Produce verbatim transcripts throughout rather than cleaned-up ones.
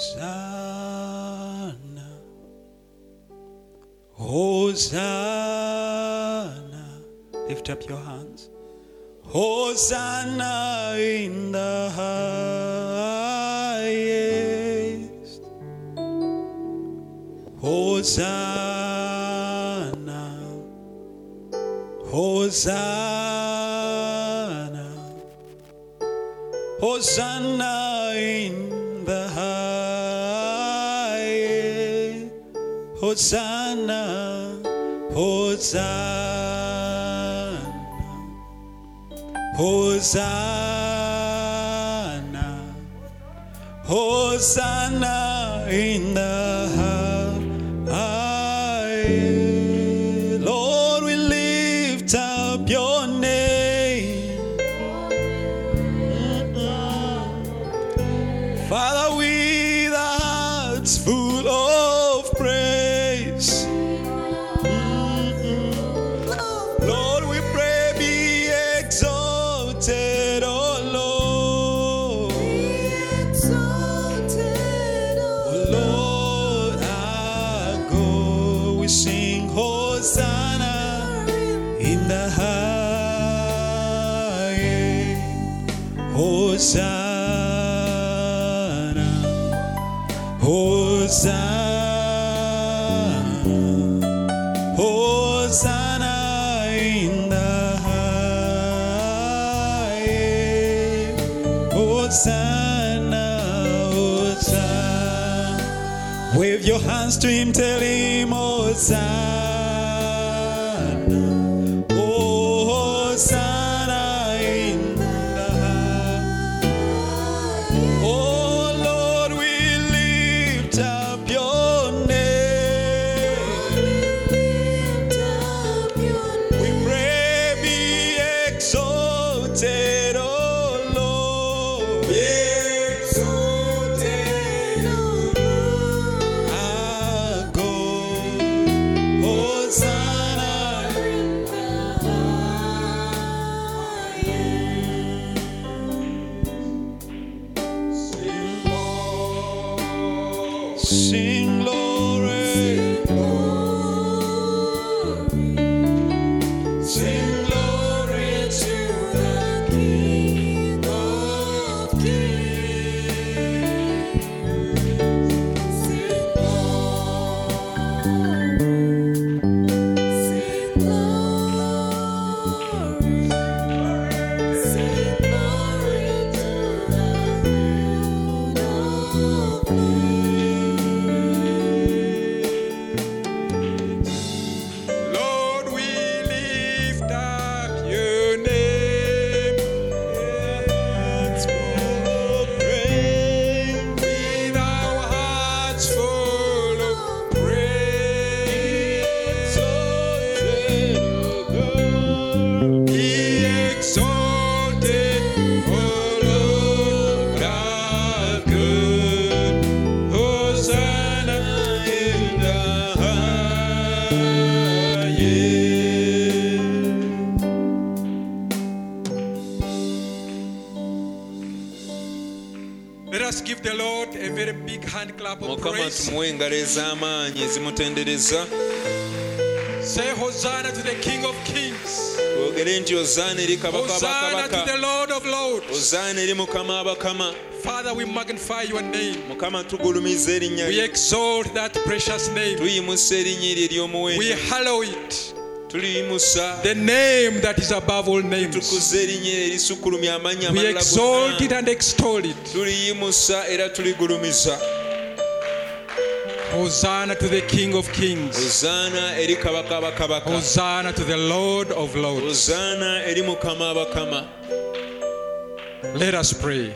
Hosanna, Hosanna. Lift up your hands. Hosanna in the highest. Hosanna, Hosanna, Hosanna in the highest. Hosanna, Hosanna. Hosanna, Hosanna in the high. Lord, we lift up your name. Mm-mm. Father, with hearts full of praise. Mm-mm. Lord, we pray, be exalted. Oh Lord, oh Lord, I go. We sing Hosanna in the highest. Hosanna, Hosanna, Hosanna in the. Hosanna, Hosanna. Wave your hands to him, tell him Hosanna. Oh, Hosanna in the high. Oh Lord, we lift up your name. We pray, be exalted. Say Hosanna to the King of Kings. Hosanna to the Lord of Lords. Father, we magnify your name. We exalt that precious name. We hallow it. The name that is above all names. We exalt it and extol it. Hosanna to the King of Kings. Hosanna to the Lord of Lords. Let us pray.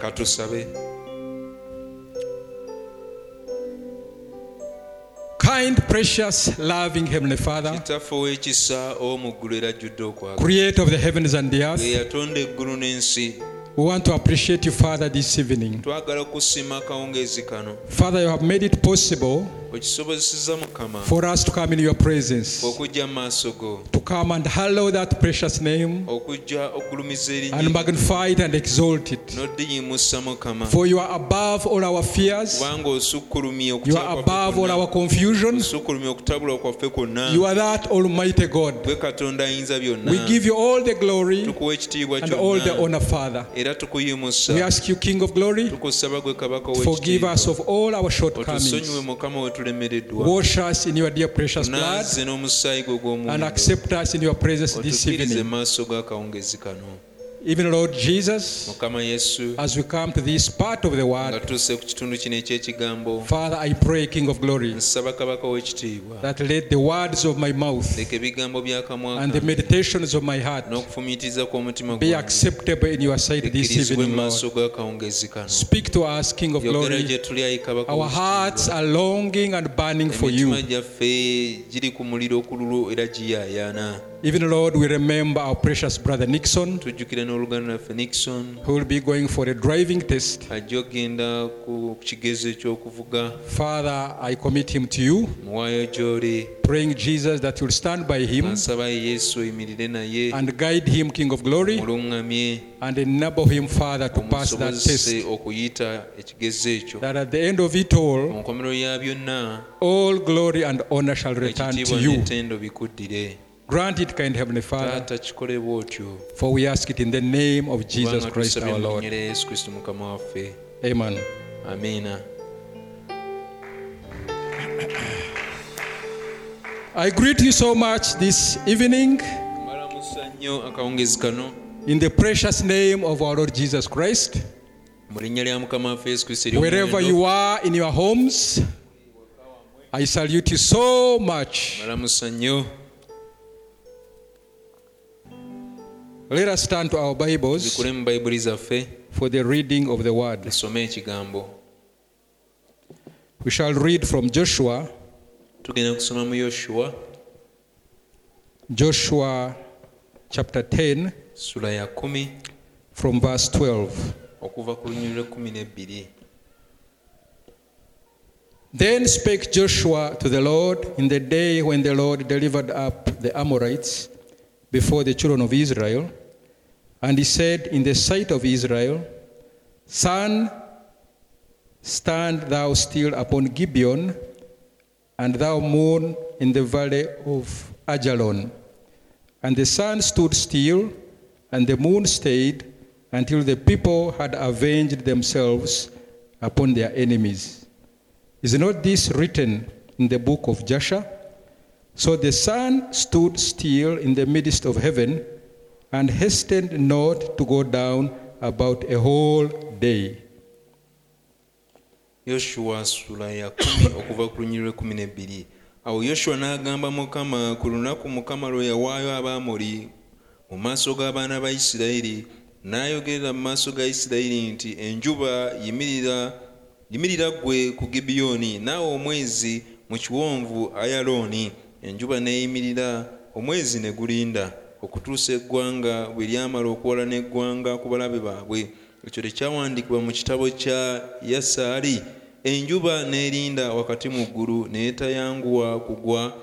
Kind, precious, loving Heavenly Father, Creator of the heavens and the earth, We want to appreciate you, Father, this evening. Father, you have made it possible for us to come in your presence, to come and hallow that precious name and magnify it and exalt it. For you are above all our fears, you are above all our confusion, you are that Almighty God. We give you all the glory and all the honor, Father. We ask you, King of Glory, forgive us of all our shortcomings. Wash us in your dear precious blood and accept us in your presence this evening. Even Lord Jesus, as we come to this part of the word, Father, I pray, King of Glory, that let the words of my mouth and the meditations of my heart be acceptable in your sight this evening, Lord. Speak to us, King of Glory. Our hearts are longing and burning for you. Even, Lord, we remember our precious brother Nixon, who will be going for a driving test. Father, I commit him to you, praying, Jesus, that you'll stand by him and guide him, King of Glory, and enable him, Father, to pass that test, that at the end of it all, all glory and honor shall return to you. Grant it, kind Heavenly Father, for we ask it in the name of Jesus Christ our Lord. Amen. Amen. I greet you so much this evening in the precious name of our Lord Jesus Christ. Wherever you are in your homes, I salute you so much. Let us turn to our Bibles for the reading of the Word. We shall read from Joshua, Joshua chapter ten, from verse twelve. Then spake Joshua to the Lord in the day when the Lord delivered up the Amorites before the children of Israel. And he said in the sight of Israel, Son, stand thou still upon Gibeon, and thou moon in the valley of Ajalon. And the sun stood still, and the moon stayed, until the people had avenged themselves upon their enemies. Is not this written in the book of Jasher? So the sun stood still in the midst of heaven, and hastened not to go down about a whole day. Joshua sura ya kumi okuva ku lunyirwe kumi n'ebbiri. Awo Joshua n'agamba Mukama ku lunaku Mukama lwe yawaayo Abamoli mu maaso g'abaana ba Isirayiri, n'ayogerera mu maaso ga Isirayiri nti enjuba yimirira, yimirira ggwe ku Gibeoni, naawe omwezi mu kiwonvu Ayalooni. Enjuba n'eyimirira, omwezi ne gulinda okutuusa eggwanga bwe lyamala okuwala n'eggwanga ku balabe baabwe. Ekyo tekyawandiikibwa mu kitabo kya Yasaali? Enjuba n'erinda wakati mu ggulu n'etayanguwa kugwa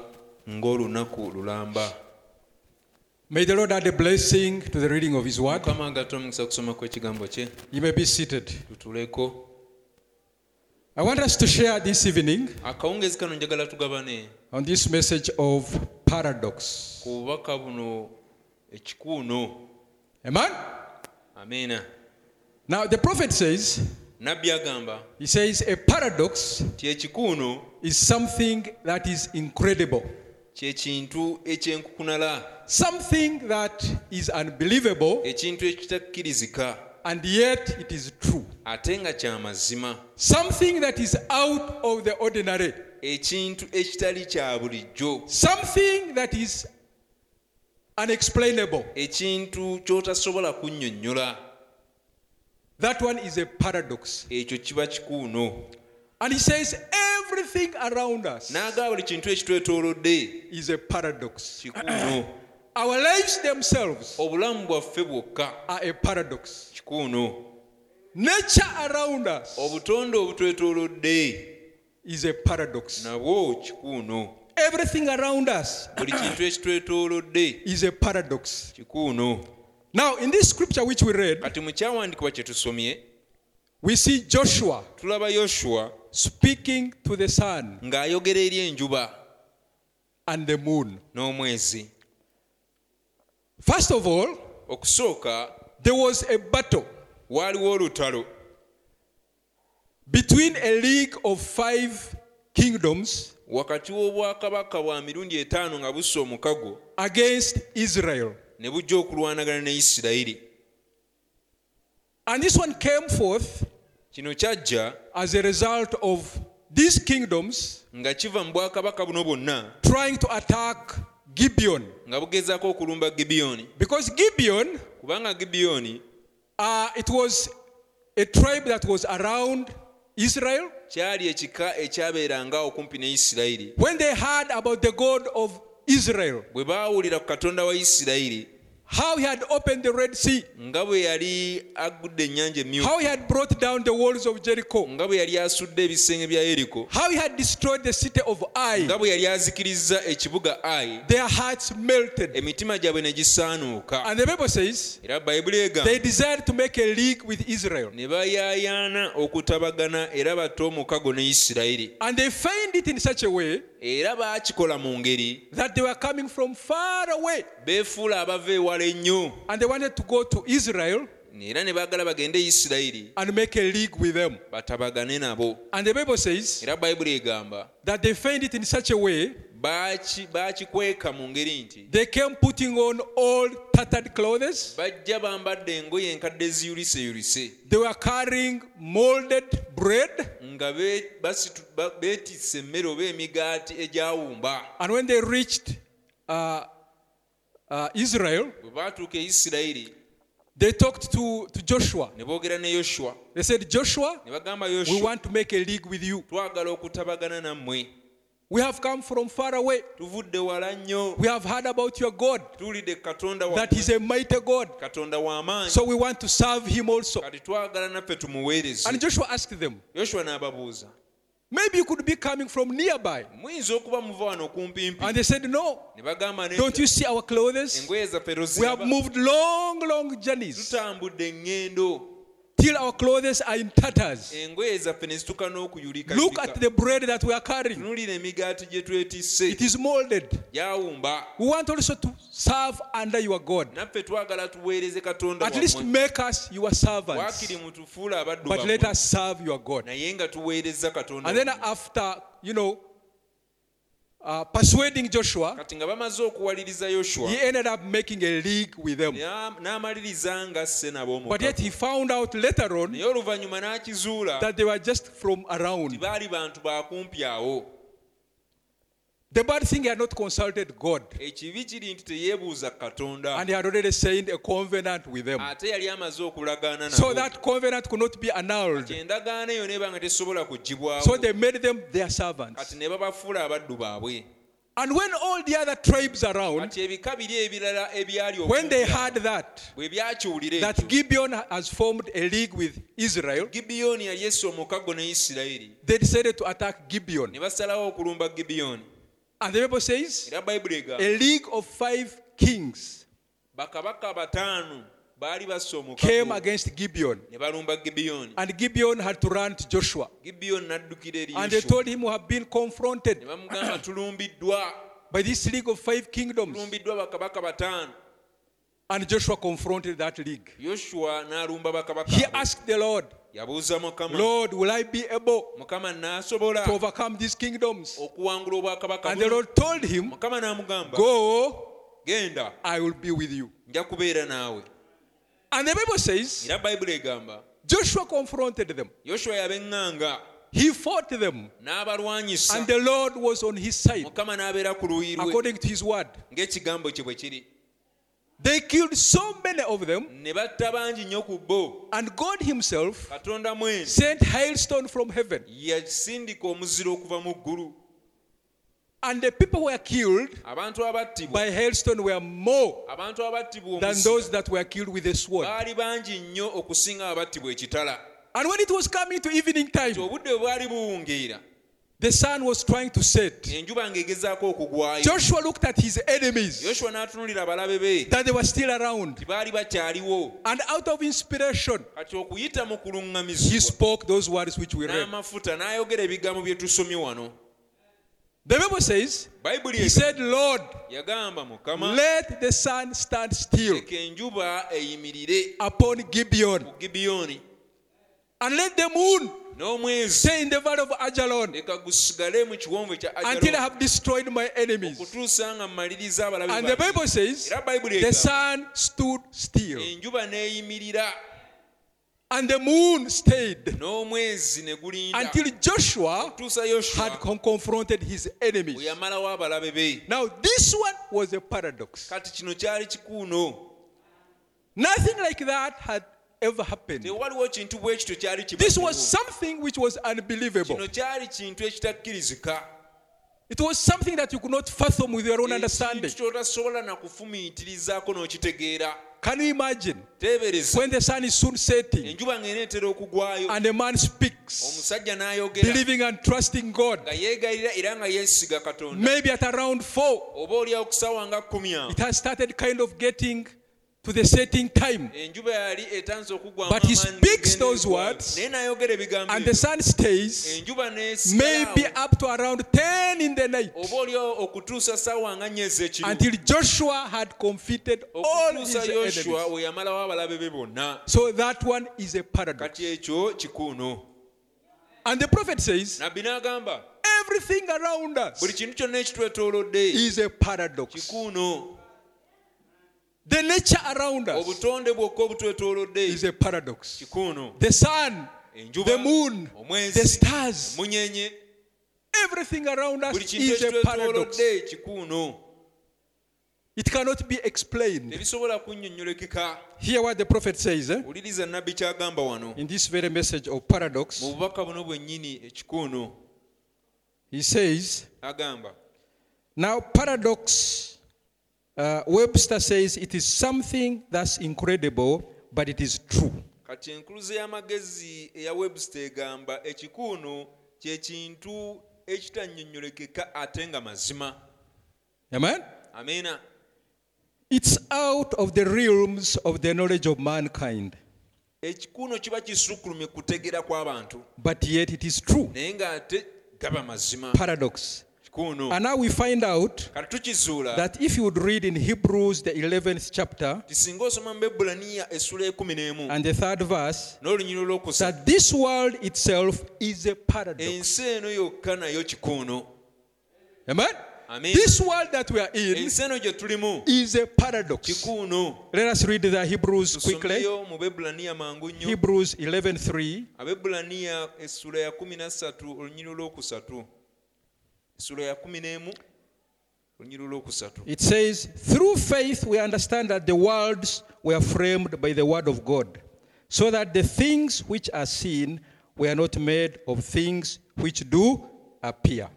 ng'olunaku lulamba. May the Lord add a blessing to the reading of His Word. Mukama agattire omukisa okusoma kw'ekigambo kye. You may be seated. Tutuleko. I want us to share this evening akawungezi kano njagala tugabane on this message of paradox. Kubaka buno ekikuuno. Amen? Amen. Now the prophet says, Nabbi agamba, he says a paradox kyekikuuno is something that is incredible. Kyekintu ekyenkukunala. Something that is unbelievable. Ekintu ekitakkirizika. And yet it is true. Atenga kya mazima. Something that is out of the ordinary. Ekintu ekitali kya bulijjo. Something that is unexplainable. Ekintu kyotasobola kunnyonnyola. That one is a paradox. Ekyo kiba kikuuno. And he says everything around us is a paradox. Kikuuno. Our lives themselves are a paradox. Nature around us is a paradox. Everything around us is a paradox. Now, in this scripture which we read, we see Joshua speaking to the sun and the moon. First of all, there was a battle between a league of five kingdoms against Israel. And this one came forth as a result of these kingdoms trying to attack Gibeon. Because Gibeon, uh, it was a tribe that was around Israel. When they heard about the God of Israel, how he had opened the Red Sea, how he had brought down the walls of Jericho, how he had destroyed the city of Ai, their hearts melted. And the Bible says they desired to make a league with Israel. And they find it in such a way that they were coming from far away. And they wanted to go to Israel and make a league with them. And the Bible says that they find it in such a way they came putting on old tattered clothes. They were carrying molded bread. And when they reached uh, uh, Israel, they talked to, to Joshua. They said, Joshua, we want to make a league with you. We have come from far away. We have heard about your God, that he's a mighty God. So we want to serve him also. And Joshua asked them, maybe you could be coming from nearby. And they said, no. Don't you see our clothes? We have moved long, long journeys till our clothes are in tatters. Look at the bread that we are carrying. It is molded. We want also to serve under your God. At least make us your servants. But let us serve your God. And then after, you know, Uh, persuading Joshua, he ended up making a league with them. But yet he found out later on that they were just from around. The bad thing, he had not consulted God. And he had already signed a covenant with them. So that covenant could not be annulled. So they made them their servants. And when all the other tribes around, when they heard that, that Gibeon has formed a league with Israel, they decided to attack Gibeon. And the Bible says, a league of five kings came against Gibeon. And Gibeon had to run to Joshua. And they told him, we have been confronted by this league of five kingdoms. And Joshua confronted that league. He asked the Lord, Lord, will I be able to overcome these kingdoms? And the Lord told him, go, I will be with you. And the Bible says, Joshua confronted them. He fought them. And the Lord was on his side, according to his word. They killed so many of them. And God himself sent hailstone from heaven. And the people were killed by hailstone were more than those that were killed with a sword. And when it was coming to evening time, the sun was trying to set. Joshua looked at his enemies, that they were still around. And out of inspiration, he spoke those words which we read. The Bible says, he said, Lord, let the sun stand still upon Gibeon, and let the moon stay in the valley of Ajalon until I have destroyed my enemies. And the Bible says, the sun stood still, and the moon stayed until Joshua had con- confronted his enemies. Now, this one was a paradox. Nothing like that had ever happened. This was something which was unbelievable. It was something that you could not fathom with your own understanding. Can you imagine when the sun is soon setting and a man speaks, believing and trusting God? Maybe at around four, it has started kind of getting to the setting time. But he speaks those words, and the sun stays maybe up to around ten in the night, until Joshua had confronted all his enemies. So that one is a paradox. And the prophet says, everything around us is a paradox. The nature around us is a paradox. The sun, the moon, the stars, everything around us is a paradox. It cannot be explained. Hear what the prophet says. Eh? In this very message of paradox, he says, now paradox, Uh, Webster says, it is something that's incredible, but it is true. Amen? Amen. It's out of the realms of the knowledge of mankind, but yet it is true. Paradox. And now we find out that if you would read in Hebrews the eleventh chapter and the third verse, that this world itself is a paradox. Amen? Amen. This world that we are in is a paradox. Let us read the Hebrews quickly. Hebrews eleven three. It says, through faith we understand that the worlds were framed by the word of God, so that the things which are seen were not made of things which do appear.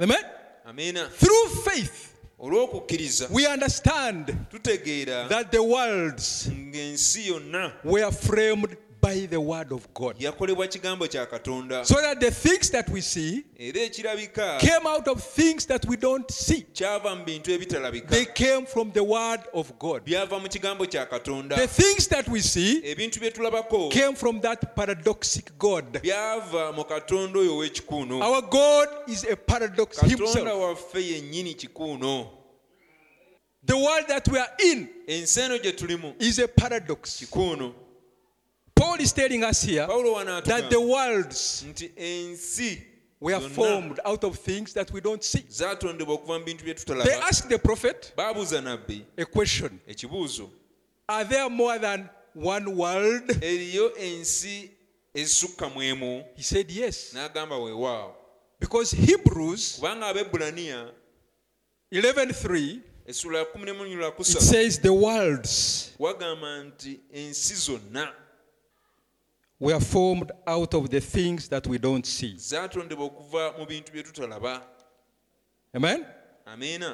Amen? Amen. Through faith we understand that the worlds were framed by the word of God, so that the things that we see came out of things that we don't see. They came from the word of God. The things that we see came from that paradoxic God. Our God is a paradox himself. The world that we are in is a paradox. Paul is telling us here that the worlds were formed out of things that we don't see. They asked the prophet a question. Are there more than one world? He said yes. Because Hebrews eleven three It says the worlds were formed out of the things that we don't see. Amen? Amen.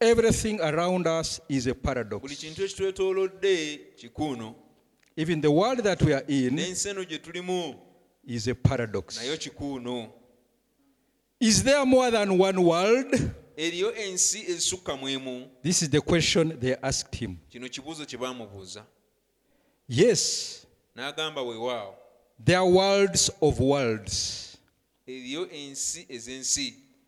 Everything around us is a paradox. Even the world that we are in is a paradox. Is there more than one world? This is the question they asked him. Yes. There are worlds of worlds.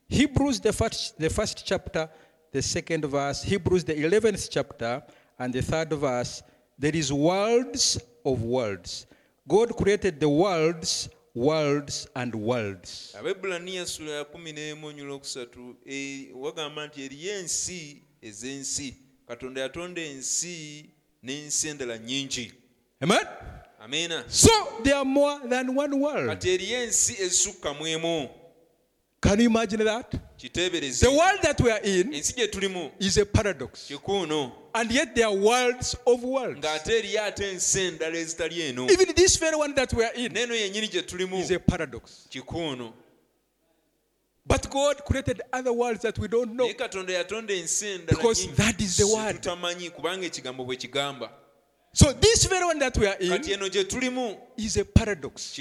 Hebrews, the first, the first chapter, the second verse, Hebrews, the eleventh chapter, and the third verse, there is worlds of worlds. God created the worlds, worlds, and worlds. Amen? Amen. So, there are more than one world. Can you imagine that? The world that we are in is a paradox. And yet there are worlds of worlds. Even this very one that we are in is a paradox. But God created other worlds that we don't know. Because that is the word. So this very one that we are in is a paradox.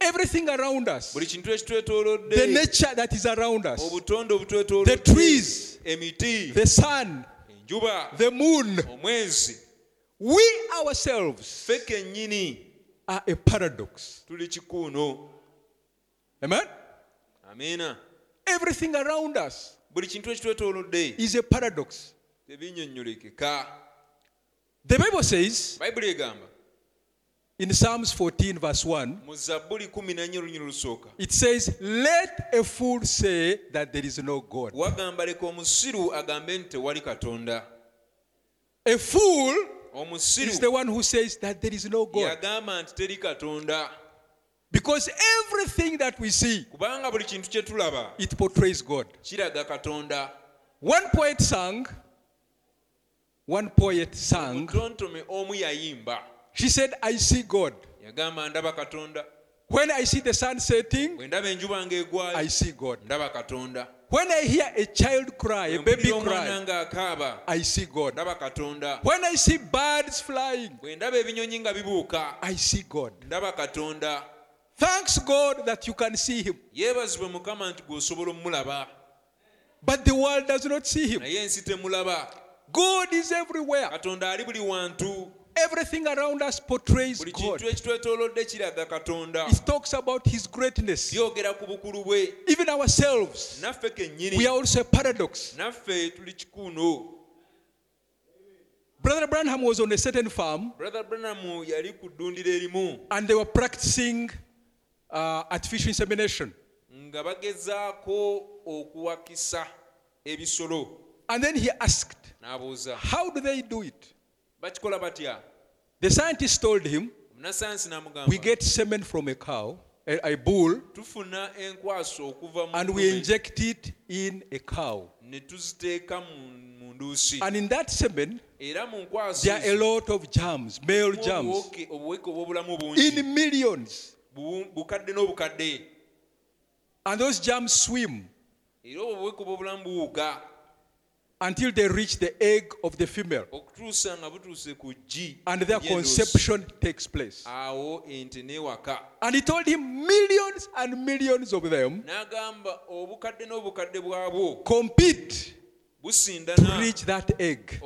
Everything around us, the nature that is around us, the trees, the sun, the moon, we ourselves are a paradox. Amen? Amen. Everything around us is a paradox. The Bible says, in Psalms fourteen verse one, it says, let a fool say that there is no God. A fool is the one who says that there is no God. Because everything that we see, it portrays God. One poet sang, one poet sang, she said, I see God. When I see the sun setting, I see God. When I hear a child cry, a baby cry, I see God. When I see birds flying, I see God. Thanks God that you can see Him. But the world does not see Him. God is everywhere. Everything around us portrays God. It talks about His greatness. Even ourselves, we are also a paradox. Brother Branham was on a certain farm, and they were practicing uh, artificial insemination. And then he asked, how do they do it? The scientist told him, we get semen from a cow, a, a bull, and we inject it in a cow. And in that semen, there are a lot of germs, male germs, in millions. And those germs swim until they reach the egg of the female. And their conception takes place. And he told him millions and millions of them compete to reach that egg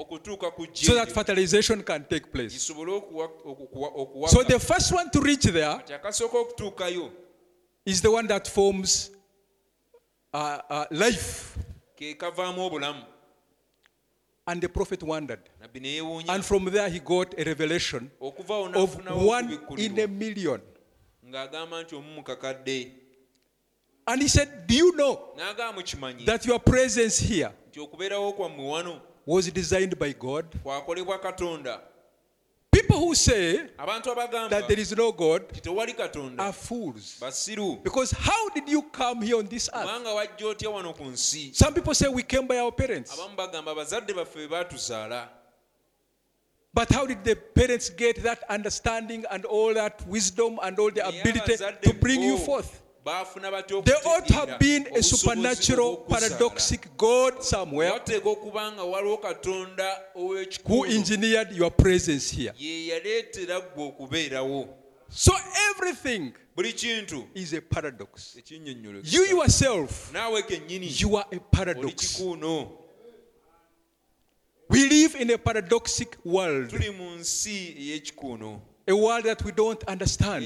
so that fertilization can take place. So the first one to reach there is the one that forms uh, uh, life. And the prophet wondered. And from there he got a revelation of one in a million. And he said, do you know that your presence here was designed by God? People People who say that there is no God are fools. Because how did you come here on this earth? Some people say we came by our parents. But how did the parents get that understanding and all that wisdom and all the ability to bring you forth? There ought to have been a supernatural, paradoxic God somewhere who engineered your presence here. So everything is a paradox. You yourself, you are a paradox. We live in a paradoxic world. A world that we don't understand.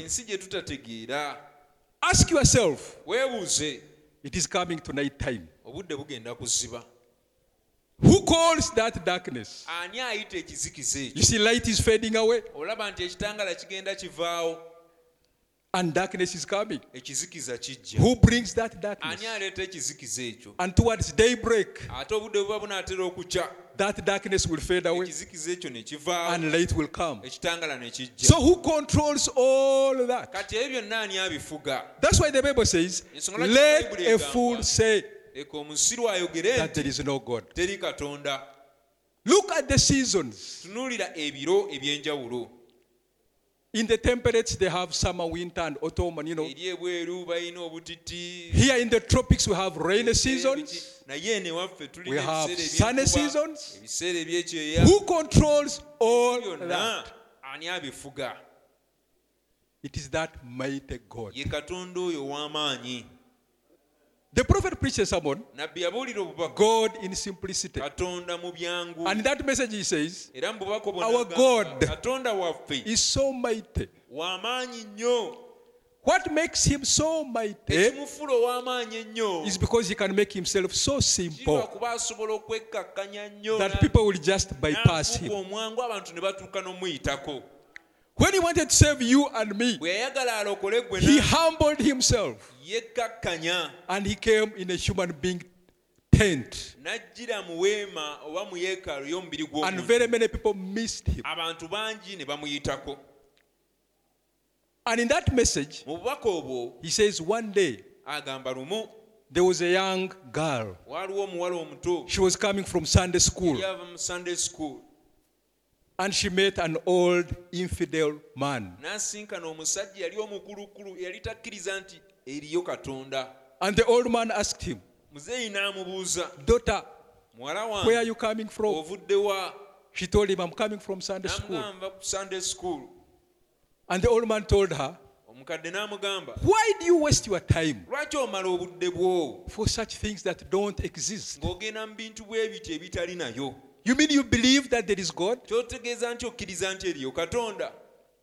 Ask yourself, it is coming to night time. Who calls that darkness? You see, light is fading away. And darkness is coming. Who brings that darkness? And towards daybreak, that darkness will fade away and light will come. So who controls all that? That's why the Bible says, let a fool say that there is no God. Look at the seasons. In the temperate, they have summer, winter, and autumn, and you know. Here in the tropics, we have rainy seasons. We have sunny seasons. Who controls all that? It is that mighty God. The prophet preaches someone, God in simplicity. And in that message he says, our God is so mighty. What makes him so mighty is because he can make himself so simple that people will just bypass him. When he wanted to save you and me, he humbled himself and he came in a human being tent. And very many people missed him. And in that message, he says one day, there was a young girl. She was coming from Sunday school. And she met an old infidel man. And the old man asked him, daughter, where are you coming from? She told him, I'm coming from Sunday school. And the old man told her, why do you waste your time for such things that don't exist? You mean you believe that there is God?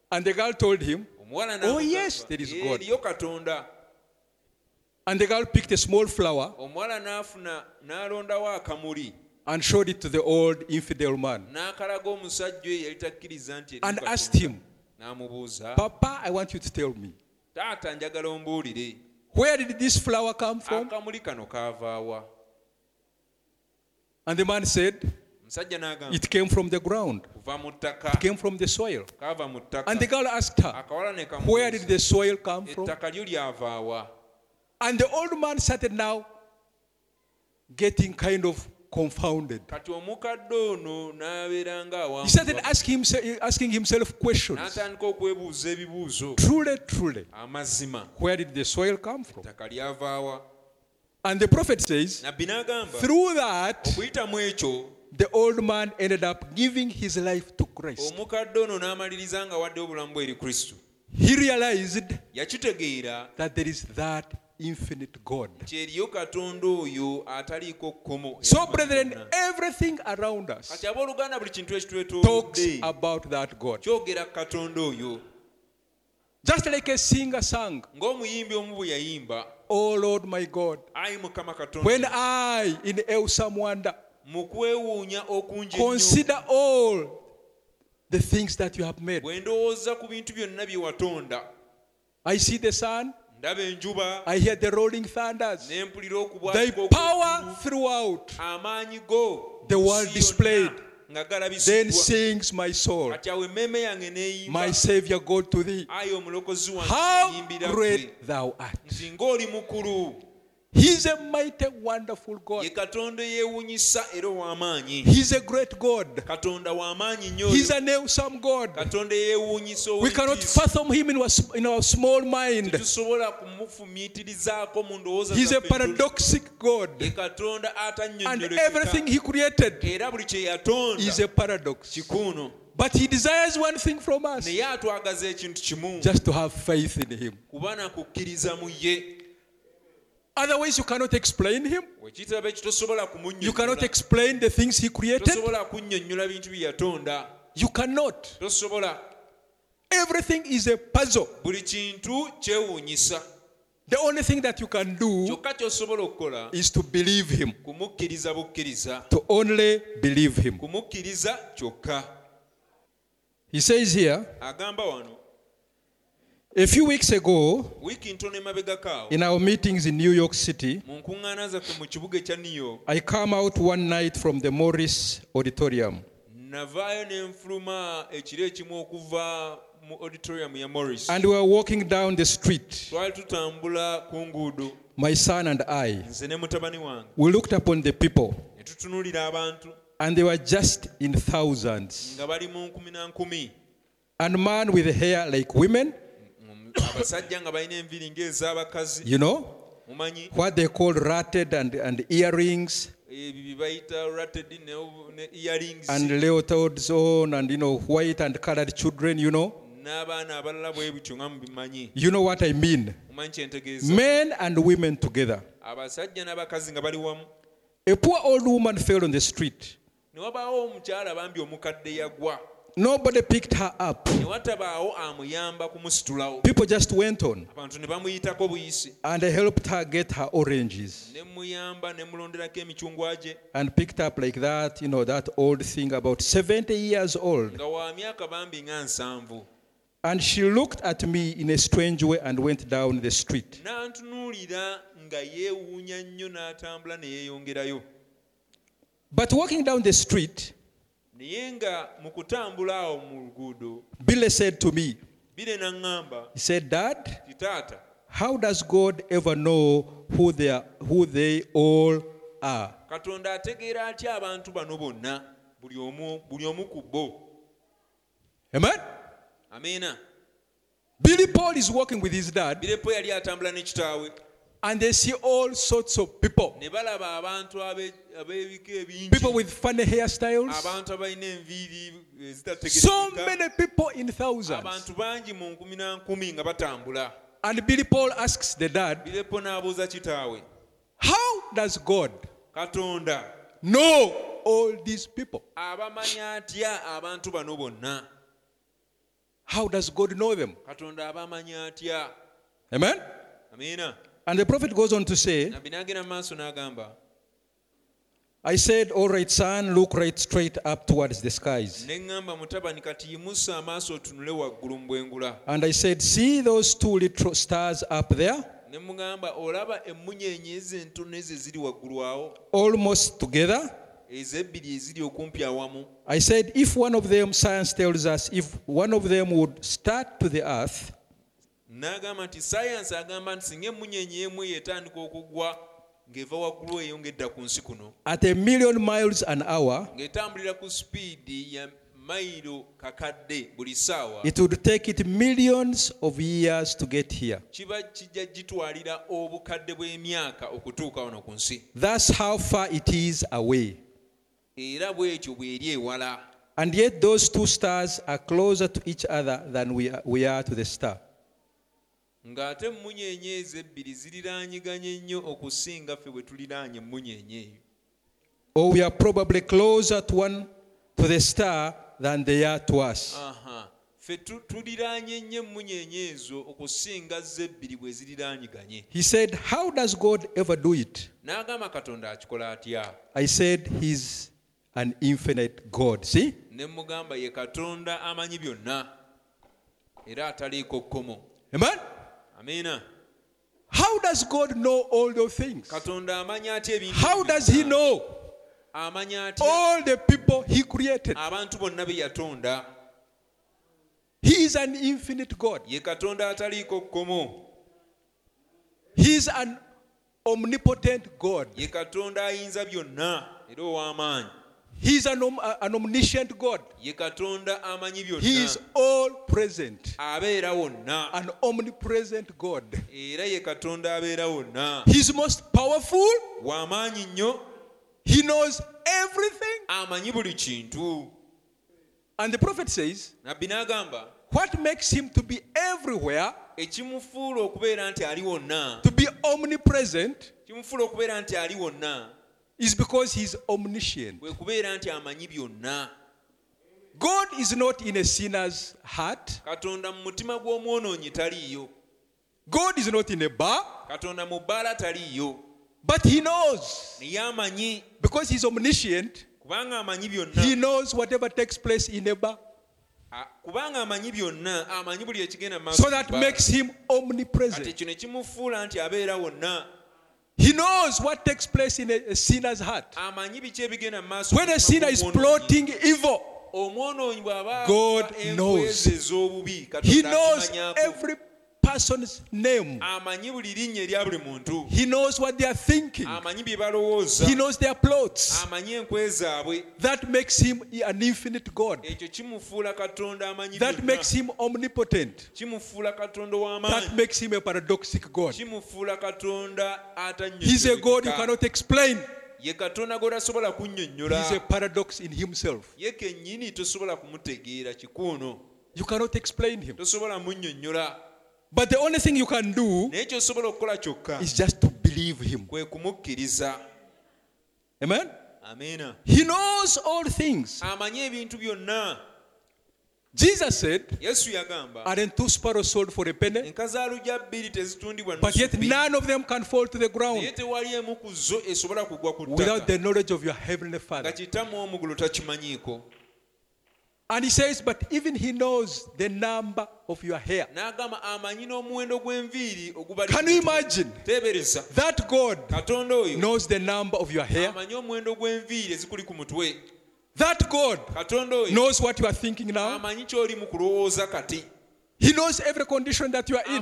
And the girl told him, oh yes, there is God. And the girl picked a small flower and showed it to the old infidel man and asked him, Papa, I want you to tell me, where did this flower come from? And the man said, it came from the ground. It came from the soil. And the girl asked her, where did the soil come from? And the old man started now getting kind of confounded. He started asking himself, asking himself questions. Truly, truly, where did the soil come from? And the prophet says, through that, the old man ended up giving his life to Christ. He realized that there is that infinite God. So, brethren, everything around us talks about that God. Just like a singer sang, oh Lord my God, when I in awesome wonder consider all the things that you have made. I see the sun, I hear the rolling thunders, thy power throughout the world displayed. Then sings my soul, my Savior God to thee, how great thou art. He's a mighty, wonderful God. He's a great God. He's an awesome God. We cannot fathom him in our, in our small mind. He's a paradoxic God. And everything he created is a paradox. But he desires one thing from us. Just to have faith in him. Otherwise, you cannot explain him. You cannot explain the things he created. You cannot. Everything is a puzzle. The only thing that you can do is to believe him. To only believe him. He says here, a few weeks ago, in our meetings in New York City, I came out one night from the Morris Auditorium. And we were walking down the street, my son and I. We looked upon the people, and they were just in thousands. And man with hair like women, you know, what they call ratted and, and earrings, and leotards on, and, you know, white and colored children, you know. You know what I mean? Men and women together. A poor old woman fell on the street. Nobody picked her up. People just went on and helped her get her oranges. And picked up like that, you know, that old thing, about seventy years old. And she looked at me in a strange way and went down the street. But walking down the street, Billy said to me, he said, Dad, how does God ever know who they are, who they all are? Amen? Amen. Billy Paul is walking with his dad, and they see all sorts of people. People with funny hairstyles. So many people in thousands. And Billy Paul asks the dad, how does God know all these people? How does God know them? Amen? Amen. And the prophet goes on to say, I said, all right, son, look right straight up towards the skies. And I said, see those two little stars up there? Almost together. I said, if one of them, science tells us, if one of them would start to the earth, at a million miles an hour, it would take it millions of years to get here. That's how far it is away. And yet those two stars are closer to each other than we are, we are to the star. Or we are probably closer to one, to the star, than they are to us. Uh-huh. He said, how does God ever do it? I said, he's an infinite God. See? Amen? Amen. How does God know all those things? How does he know? all the people he created. He is an infinite God. He is an omnipotent God. He is an, om- an omniscient God. He is all present. An omnipresent God. He is most powerful. He knows everything. And the prophet says, what makes him to be everywhere, to be omnipresent, is because he is omniscient. God is not in a sinner's heart. God is not in a bar. But he knows. Because he is omniscient, he knows whatever takes place in a bar. So that makes him omnipresent. He knows what takes place in a, a sinner's heart. When a sinner is plotting evil, God knows. He knows every person's name. He knows what they are thinking. He knows their plots. That makes him an infinite God. That makes him omnipotent. That makes him a paradoxic God. He's a God you cannot explain. He's a paradox in himself. You cannot explain him. But the only thing you can do is just to believe him. Amen? Amen. He knows all things. Jesus said, aren't two sparrows sold for a penny? But yet none of them can fall to the ground without the knowledge of your heavenly Father. And he says, but even he knows the number of your hair. Can you imagine that God knows the number of your hair? That God knows what you are thinking now. He knows every condition that you are in.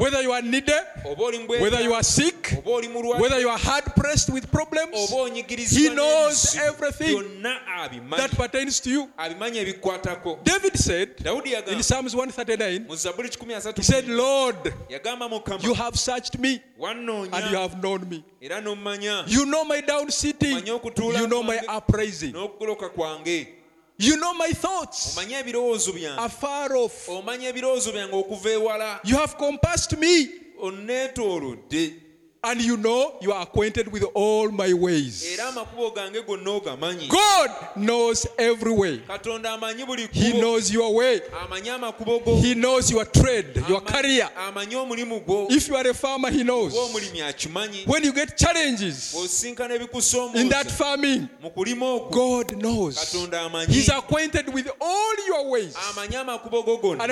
Whether you are needed, whether you are sick, whether you are hard-pressed with problems, he knows everything that pertains to you. David said in Psalms one thirty-nine, he said, Lord, you have searched me and you have known me. You know my down sitting. You know my uprising. You know my thoughts are far off. You have compassed me, and you know you are acquainted with all my ways. God knows every way. He knows your way. He knows your trade, your career. If you are a farmer, he knows. When you get challenges in that farming, God knows. He's acquainted with all your ways. And I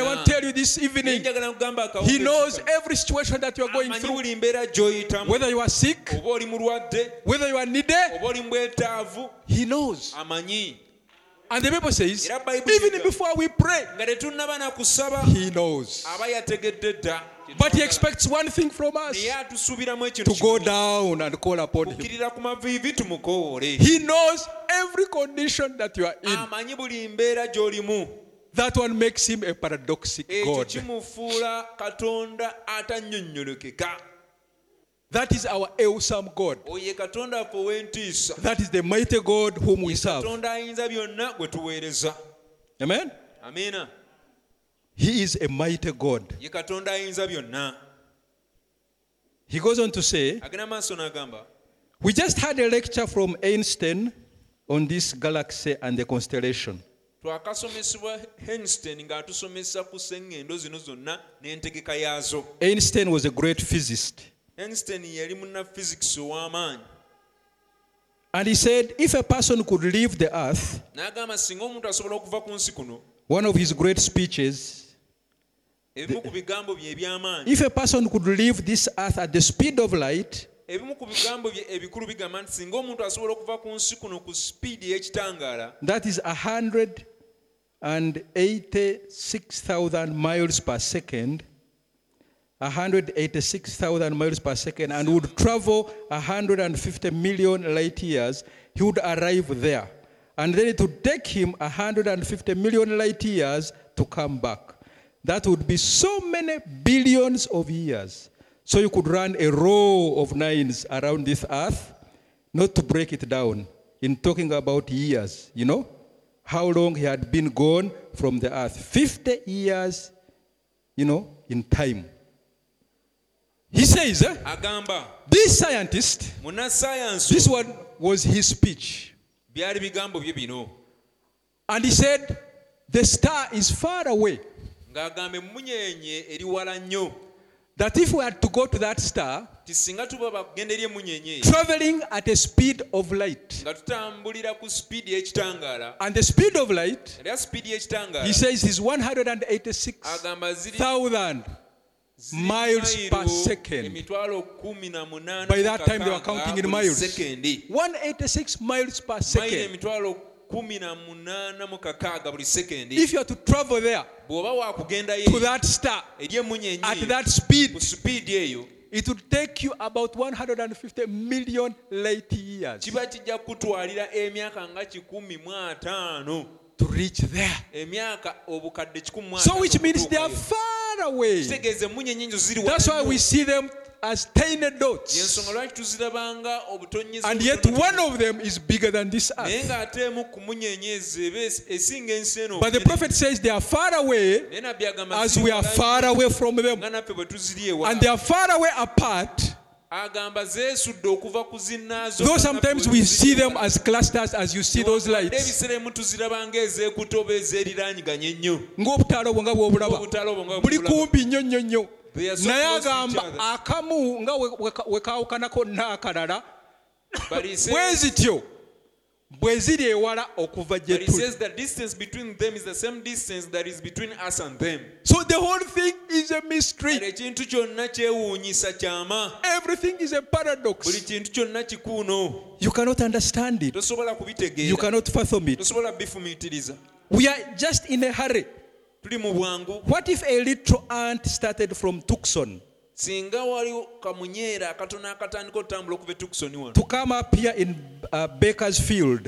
want to tell you this evening, he knows every situation that you are going through. Whether you are sick, whether you are needed, he knows. And the Bible says, even before we pray, he knows. But he expects one thing from us, to go down and call upon him. He knows every condition that you are in. That one makes him a paradoxic God. That is our awesome God. That is the mighty God whom we serve. Amen? Amen. He is a mighty God. He goes on to say, we just had a lecture from Einstein on this galaxy and the constellation. Einstein was a great physicist. And he said, if a person could leave the earth, one of his great speeches, the, if a person could leave this earth at the speed of light, ebimu ku bigambo bye ebikulu bigamba nti singa omuntu asobola okuva ku nsi kuno ku speed y'ekitangaala, that is one hundred eighty-six thousand miles per second, one hundred eighty-six thousand miles per second, and would travel one hundred fifty million light years, he would arrive there. And then it would take him one hundred fifty million light years to come back. That would be so many billions of years. So you could run a row of nines around this earth, not to break it down, in talking about years, you know, how long he had been gone from the earth. fifty years, you know, in time. He says, eh, Agamba. This scientist, this one was his speech. And he said, the star is far away. That if we had to go to that star, traveling at a speed of light, and the speed of light, he says, is one hundred eighty-six thousand miles per second. By that time, they were counting in miles. one hundred eighty-six miles per second. If you are to travel there, to that star, at that speed, it would take you about one hundred fifty million light years to reach there. So which means they are far away. That's why we see them as tiny dots. And yet one of them is bigger than this earth. But the prophet says they are far away as we are far away from them. And they are far away apart. Though sometimes we see them as clusters, as you see those lights. But he says, but he says the distance between them is the same distance that is between us and them. So the whole thing is a mystery. Everything is a paradox. You cannot understand it. You cannot fathom it. We are just in a hurry. What if a little ant started from Tucson to come up here in uh, Bakersfield?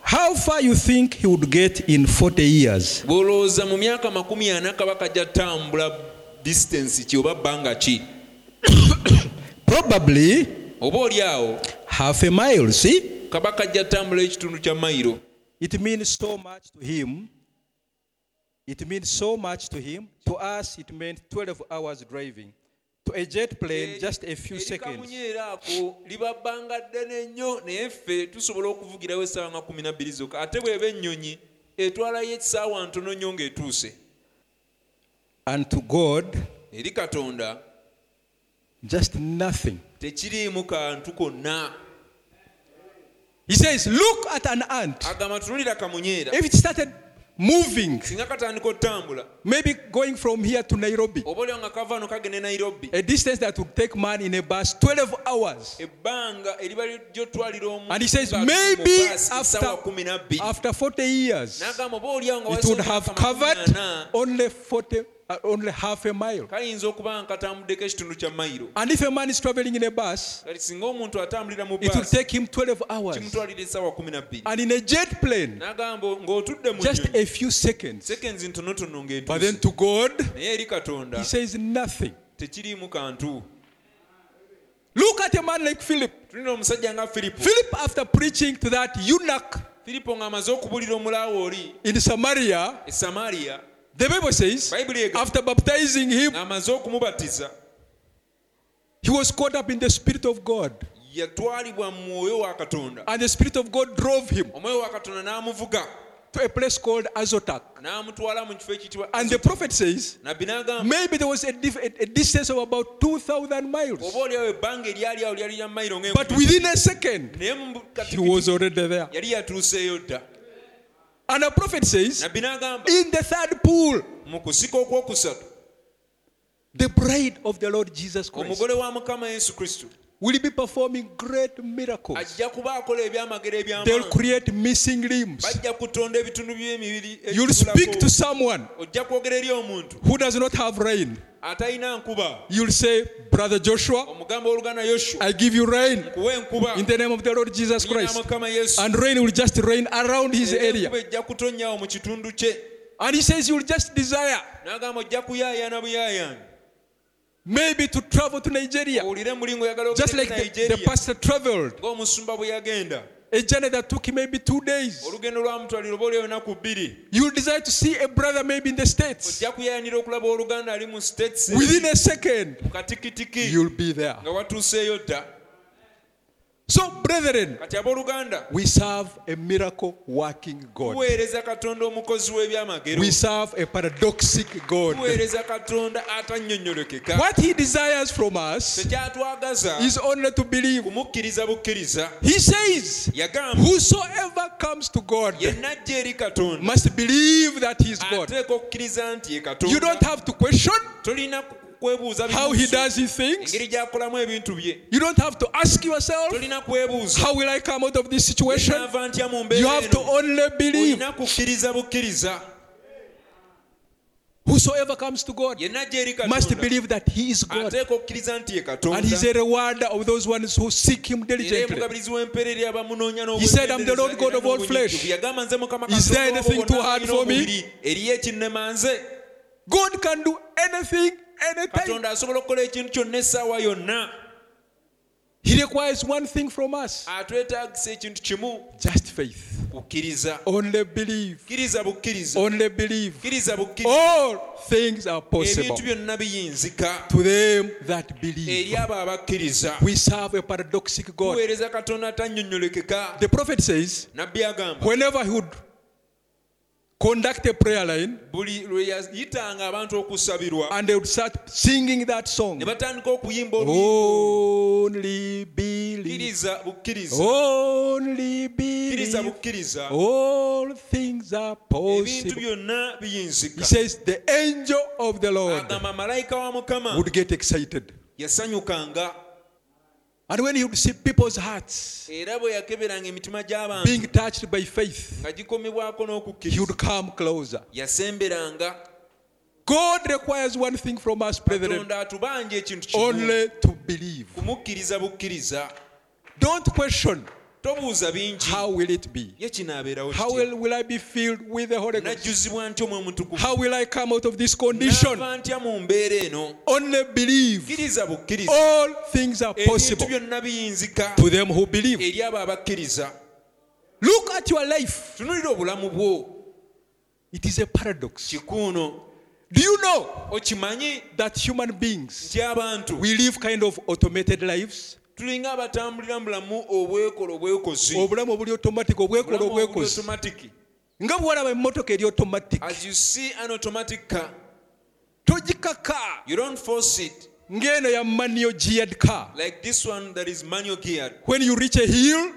How far you think he would get in forty years? Probably half a mile, see? It means so much to him. It means so much to him. To us, it meant twelve hours driving. To a jet plane, just a few seconds. And to God, just nothing. He says, look at an ant. If it started moving, maybe going from here to Nairobi, a distance that would take man in a bus twelve hours. And he says maybe after, after forty years, it would have covered only forty Uh, only half a mile. And if a man is traveling in a bus, it will take him twelve hours. And in a jet plane, just a few seconds. But then to God, he says nothing. Look at a man like Philip. Philip, after preaching to that eunuch in Samaria, Samaria, the Bible says, after baptizing him, he was caught up in the Spirit of God. And the Spirit of God drove him to a place called Azotus. And the prophet says, maybe there was a, dif- a distance of about two thousand miles. But within a second, he was already there. And the prophet says, in the third pool, The bride of the Lord Jesus Christ will be performing great miracles. They'll create missing limbs. You'll speak to someone who does not have rain. You'll say, Brother Joshua, I give you rain in the name of the Lord Jesus Christ. And rain will just rain around his area. And he says, you'll just desire maybe to travel to Nigeria, just like the, the pastor traveled. A journey that took him maybe two days. You'll desire to see a brother maybe in the States. Within a second, you'll be there. So, brethren, we serve a miracle-working God. We serve a paradoxic God. What he desires from us is only to believe. He says, whosoever comes to God must believe that he is God. You don't have to question how he does his things. You don't have to ask yourself, how will I come out of this situation? You have to only believe. Whosoever comes to God must believe that he is God. And he is a rewarder of those ones who seek him diligently. He said, I'm the Lord God of all flesh. Is there anything too hard for me? God can do anything, anytime. He requires one thing from us. Just faith. Only believe. Only believe. All things are possible to them that believe. We serve a paradoxical God. The prophet says, whenever he would conduct a prayer line, and they would start singing that song. Only believe. Only believe. All things are possible. He says the angel of the Lord would get excited. And when he would see people's hearts being touched by faith, he would come closer. God requires one thing from us, brethren, only to believe. Don't question, how will it be? How will, will I be filled with the Holy Ghost? How will I come out of this condition? Only believe. All things are possible to them who believe. Look at your life. It is a paradox. Do you know that human beings, we live kind of automated lives? As you see an automatic car, you don't force it. Like this one that is manual geared. When you reach a hill,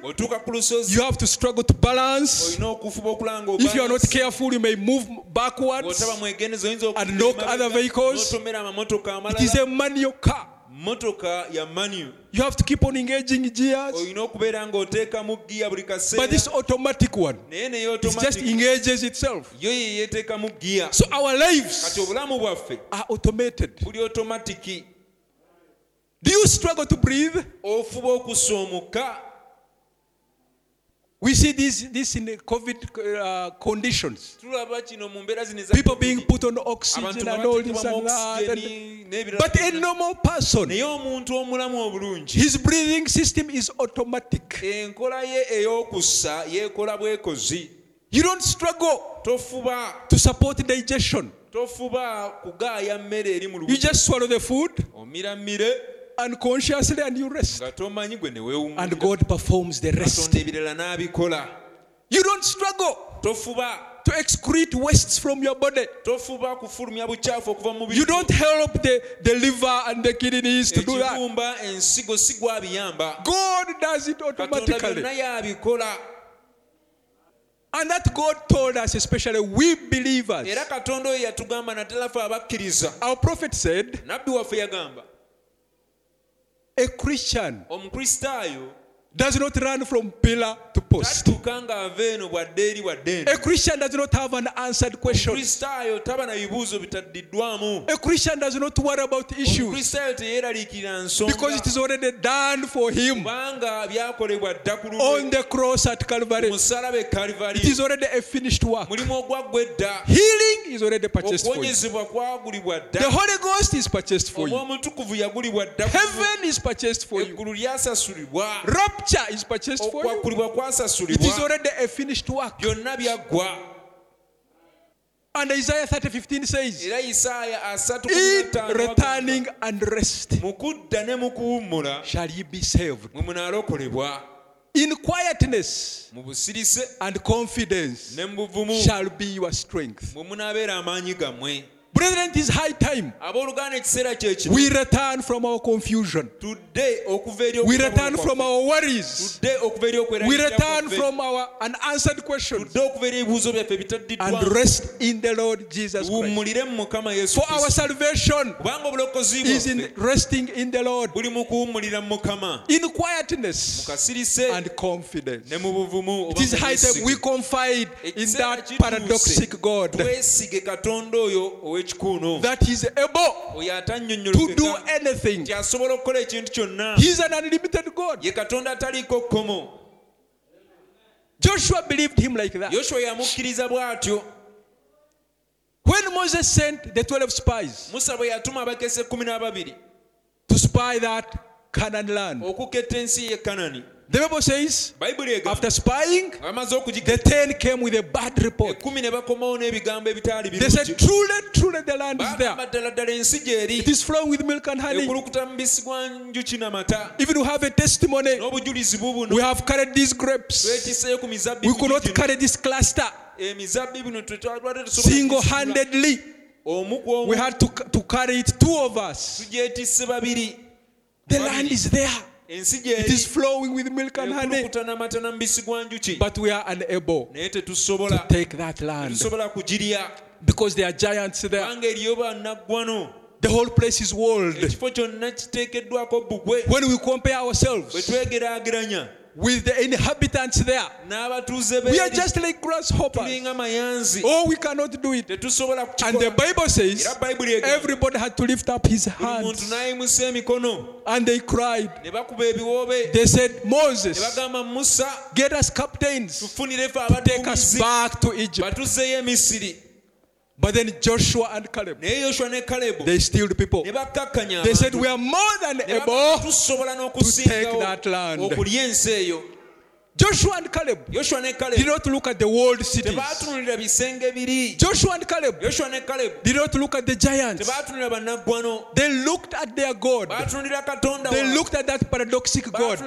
you have to struggle to balance. If you are not careful, you may move backwards and knock other vehicles. It is a manual car. You have to keep on engaging gears. But this automatic one, it just engages itself. So our lives are automated. Do you struggle to breathe? We see this, this in the COVID uh, conditions. People being put on oxygen and all this and that. But a normal person, his breathing system is automatic. You don't struggle to support digestion. You just swallow the food unconsciously and you rest. And God performs the rest. You don't struggle to excrete wastes from your body. You don't help the, the liver and the kidneys to do that. God does it automatically. And that God told us, especially we believers. Our prophet said, a Christian does not run from pillar to post. A Christian does not have an answered question. A Christian does not worry about issues because it is already done for him on the cross at Calvary. It is already a finished work. Healing is already purchased for you. The Holy Ghost is purchased for you. Heaven is purchased for you. Rob is purchased for you. It is already a finished work. And Isaiah thirty fifteen says, "In returning and rest shall ye be saved. In quietness and confidence shall be your strength." Brethren, it is high time we return from our confusion. We return from our worries. We return from our unanswered questions and rest in the Lord Jesus Christ. For our salvation is in resting in the Lord, in quietness and confidence. It is high time we confide in that paradoxic God that is able to do anything. He is an unlimited God. Joshua believed him like that. When Moses sent the twelve spies to spy that Canaan land, the Bible says, after spying, the ten came with a bad report. They said, truly, truly the land is there. It is flowing with milk and honey. Even we have a testimony. We have carried these grapes. We could not carry this cluster single-handedly. We had to, to carry it, two of us. The land is there. It is flowing with milk and honey, but we are unable to take that land because there are giants there. The whole place is walled. When we compare ourselves with the inhabitants there, we are just like grasshoppers. Oh, we cannot do it. And the Bible says everybody had to lift up his hands. And they cried. They said, Moses, get us captains to take us back to Egypt. But then Joshua and Caleb, they steeled people. They said, we are more than able to take that land. Joshua and Caleb did not look at the world cities. Joshua and Caleb did not look at the giants. They looked at their God. They looked at that paradoxic God.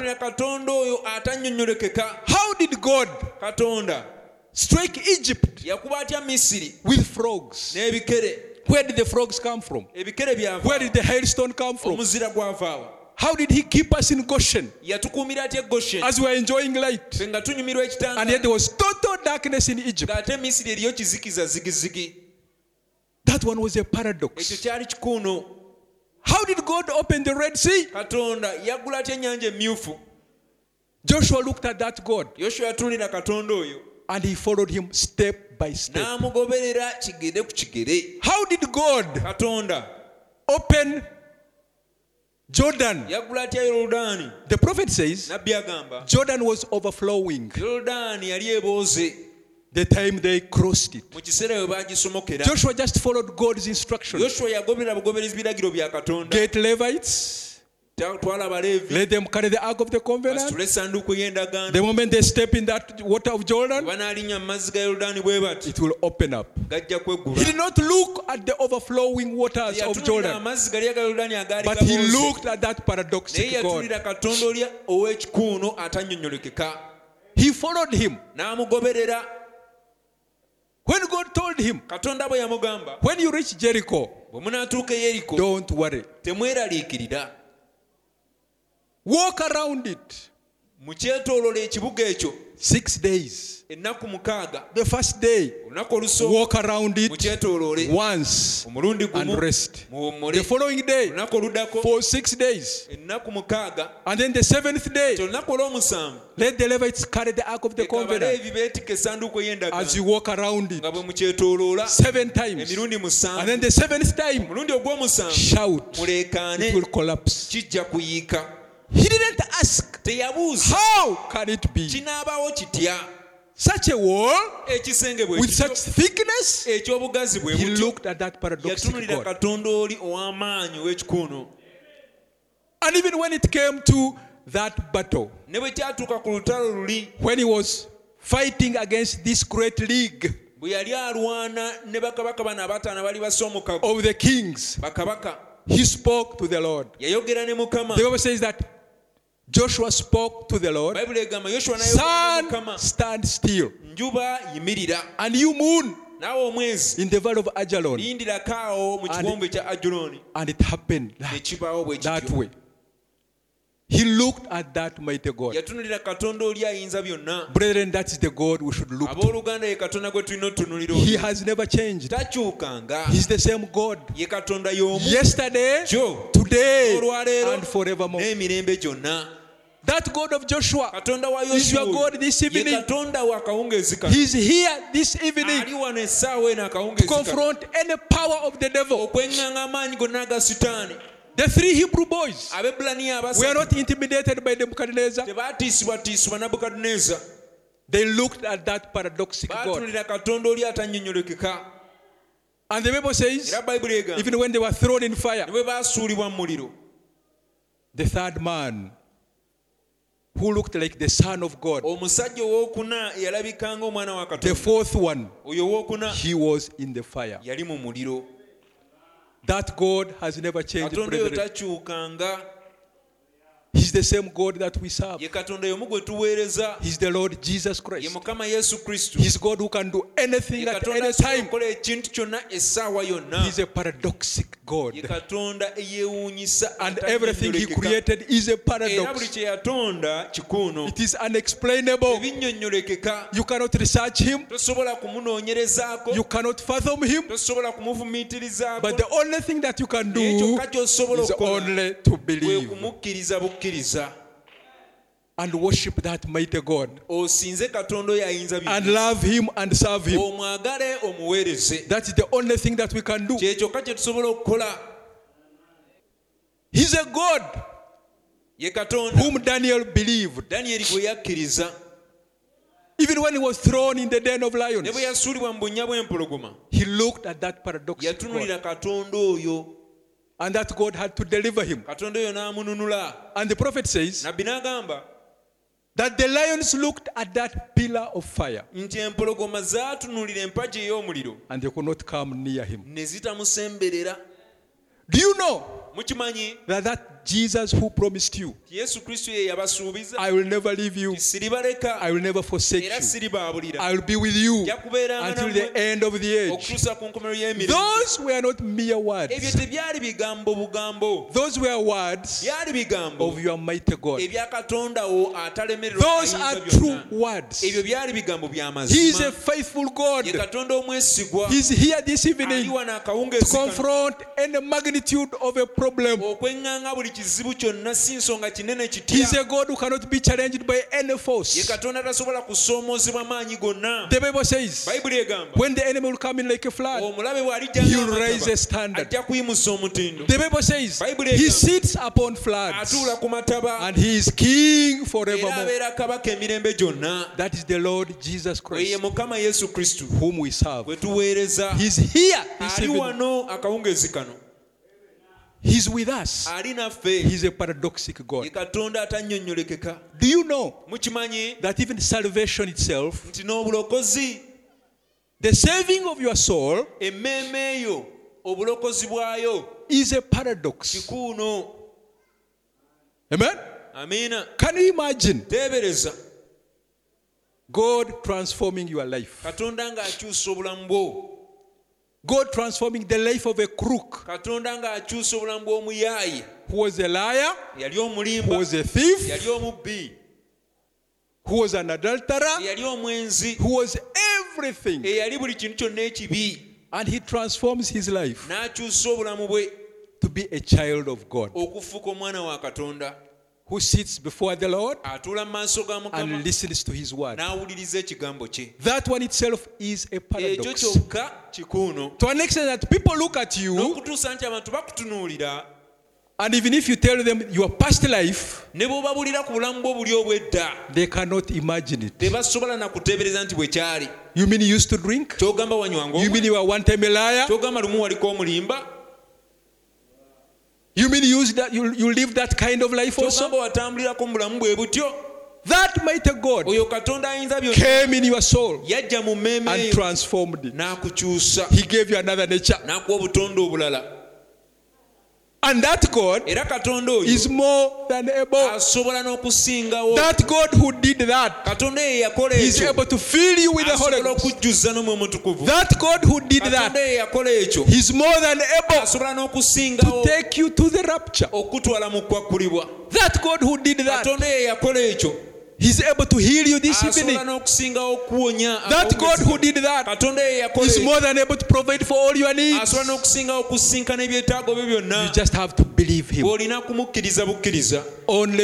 How did God strike Egypt with frogs? Where did the frogs come from? Where did the hailstone come from? How did he keep us in Goshen as we are enjoying light? And yet there was total darkness in Egypt. That one was a paradox. How did God open the Red Sea? Joshua looked at that God, and he followed him step by step. How did God open Jordan? The prophet says Jordan was overflowing the time they crossed it. Joshua just followed God's instructions. Get Levites. Let them carry the Ark of the Covenant. The moment they step in that water of Jordan, it will open up. He did not look at the overflowing waters of Jordan, but he looked at that paradoxic God. He followed him. When God told him, when you reach Jericho, don't worry. Walk around it. Six days. The first day, walk around it once and rest. The following day, for six days. And then the seventh day, let the Levites carry the Ark of the Covenant as you walk around it seven times. And then the seventh time, shout, it will collapse. He didn't ask, how can it be? Such a wall, with such thickness, he looked at that paradoxical God. And even when it came to that battle, when he was fighting against this great league of the kings, he spoke to the Lord. The Bible says that Joshua spoke to the Lord. Sun, stand still. And you, moon, in the valley of Ajalon. And, and it happened that, that way. He looked at that mighty God. Brethren, that is the God we should look to. He has never changed. He's the same God. Yesterday, today, and forevermore. That God of Joshua is your God this evening. He's here this evening to confront any power of the devil. The three Hebrew boys were not intimidated by the Bukadneza. They looked at that paradoxical God. And the Bible says, even when they were thrown in fire, the third man, who looked like the Son of God, the fourth one, he was in the fire. That God has never changed, brethren. He's the same God that we serve. He's the Lord Jesus Christ. He's God who can do anything at any time. He's a paradoxic God. And everything He created is a paradox. It is unexplainable. You cannot research Him. You cannot fathom Him. But the only thing that you can do is only to believe and worship that mighty God and love Him and serve Him. That is the only thing that we can do. He's a God whom Daniel believed. Even when he was thrown in the den of lions, he looked at that paradoxical God. And that God had to deliver him. And the prophet says that the lions looked at that pillar of fire and they could not come near him. Do you know that that Jesus who promised you, I will never leave you, I will never forsake you, I will be with you until the end of the age. Those were not mere words. Those were words of your mighty God. Those are true words. He is a faithful God. He is here this evening to confront any magnitude of a problem. He's a God who cannot be challenged by any force. The Bible says, when the enemy will come in like a flood, He will raise a standard. The Bible says, He sits upon floods and He is king forevermore. That is the Lord Jesus Christ, whom we serve. He's here this evening. He's with us. He's a paradoxical God. Do you know that even salvation itself, the saving of your soul, is a paradox? Amen? Can you imagine God transforming your life? God transforming the life of a crook who was a liar, who was a thief, who was an adulterer, who was everything. And he transforms his life to be a child of God, who sits before the Lord and listens to his word. That one itself is a paradox. To an extent that people look at you, and even if you tell them your past life, they cannot imagine it. You mean you used to drink? You mean you were one time a liar? You mean you, use that, you, you live that kind of life also? That mighty God came in your soul and transformed it. He gave you another nature. And that God is more than able. That God who did that is able to fill you with the Holy Ghost. That God who did that is more than able to take you to the rapture. That God who did that is able to heal you this evening. That God who did that is more than able to provide for all your needs. You just have to believe him. Only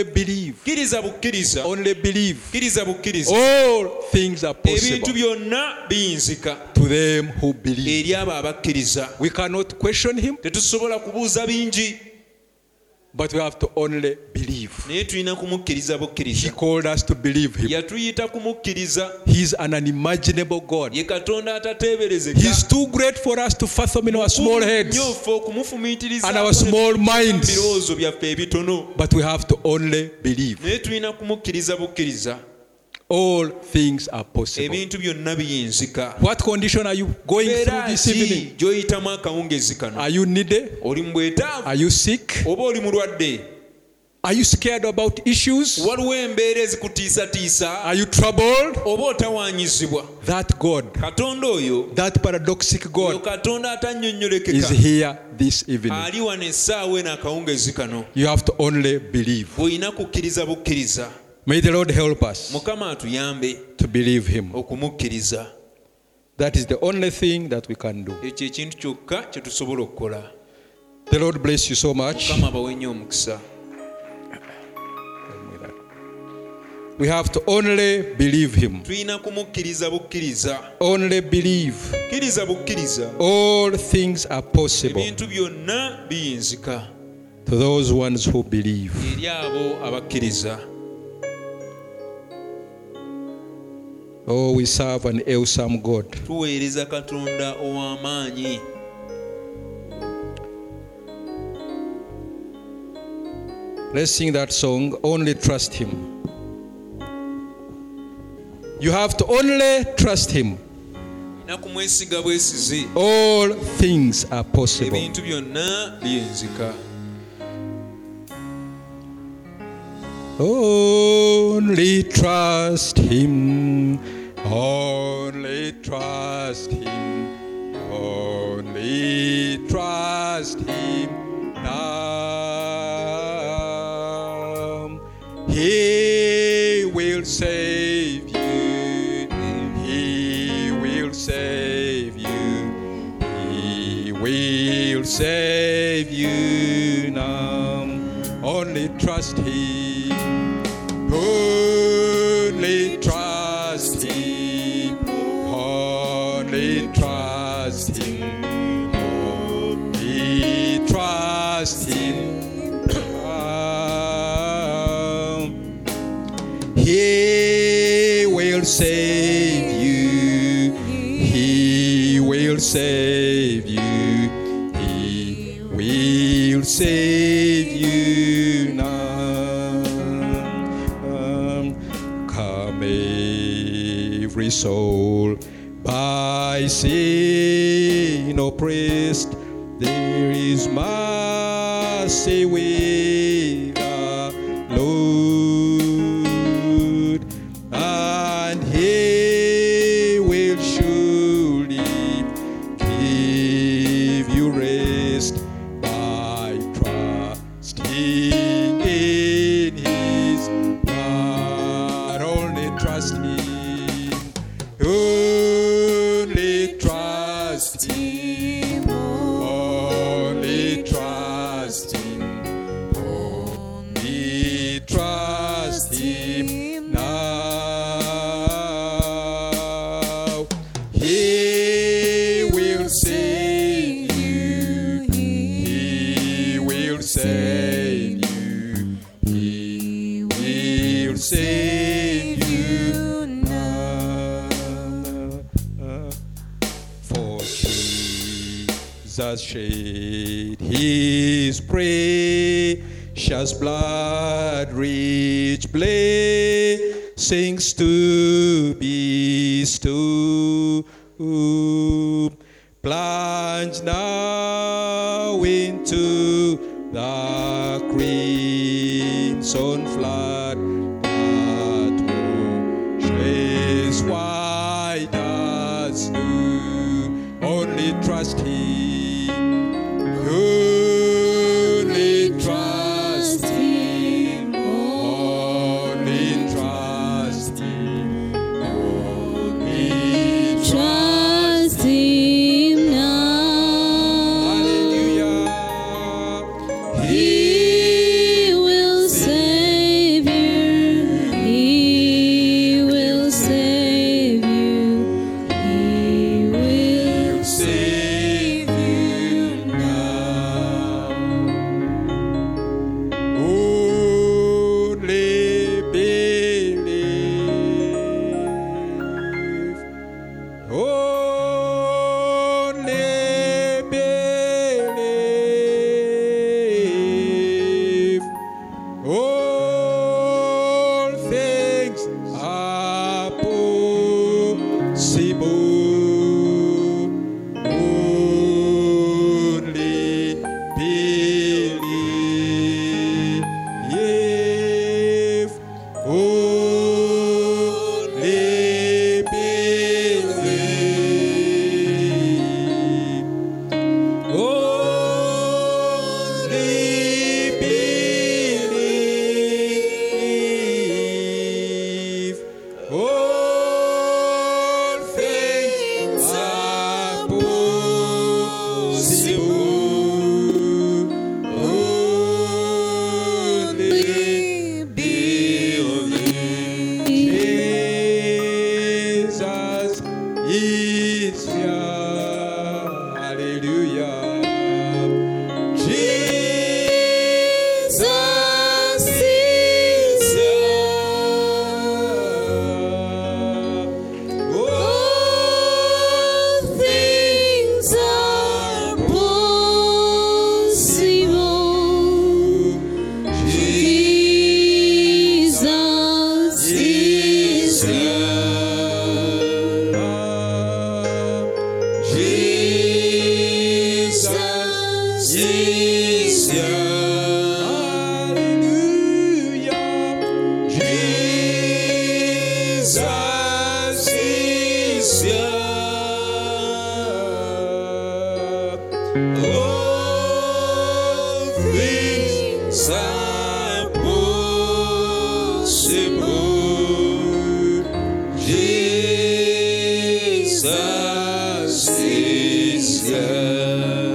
believe. Only believe. All things are possible to them who believe. We cannot question him, but we have to only believe. He called us to believe him. He is an unimaginable God. He is too great for us to fathom in our small heads and our small minds. But we have to only believe. All things are possible. What condition are you going through this evening? Are you needy? Are you sick? Are you scared about issues? Are you troubled? That God, that paradoxic God, is here this evening. You have to only believe. May the Lord help us to believe him. That is the only thing that we can do. The Lord bless you so much. We have to only believe him. Only believe. All things are possible to those ones who believe. Oh, we serve an awesome God. Let's sing that song, Only Trust Him. You have to only trust Him. All things are possible. Only trust Him, only trust Him, only trust Him now. He will save you, He will save you, He will save you now. Only trust Him. Only trust Him, only trust Him, only trust Him. He will save you, He will save you, He will save you now. Every soul by sin oppressed, there is mercy with the Lord, and He will surely give you rest by trusting in His word. Only Jesus shed his precious blood, rich blessings to bestow. Plunge now into the crimson flood that washes white as new. Only trust him, only trust him, only trust him, only trust him now. Hallelujah. He will save you, he will save you, he will save you. Only believe, all things are possible. Only believe, only believe. Only believe. All things are possible. Only believe. Jesus is here. Hallelujah. Jesus is here. All things are possible. Jesus is here. Jesus is here. Hallelujah. Jesus is here. All things are possible. Jesus is here.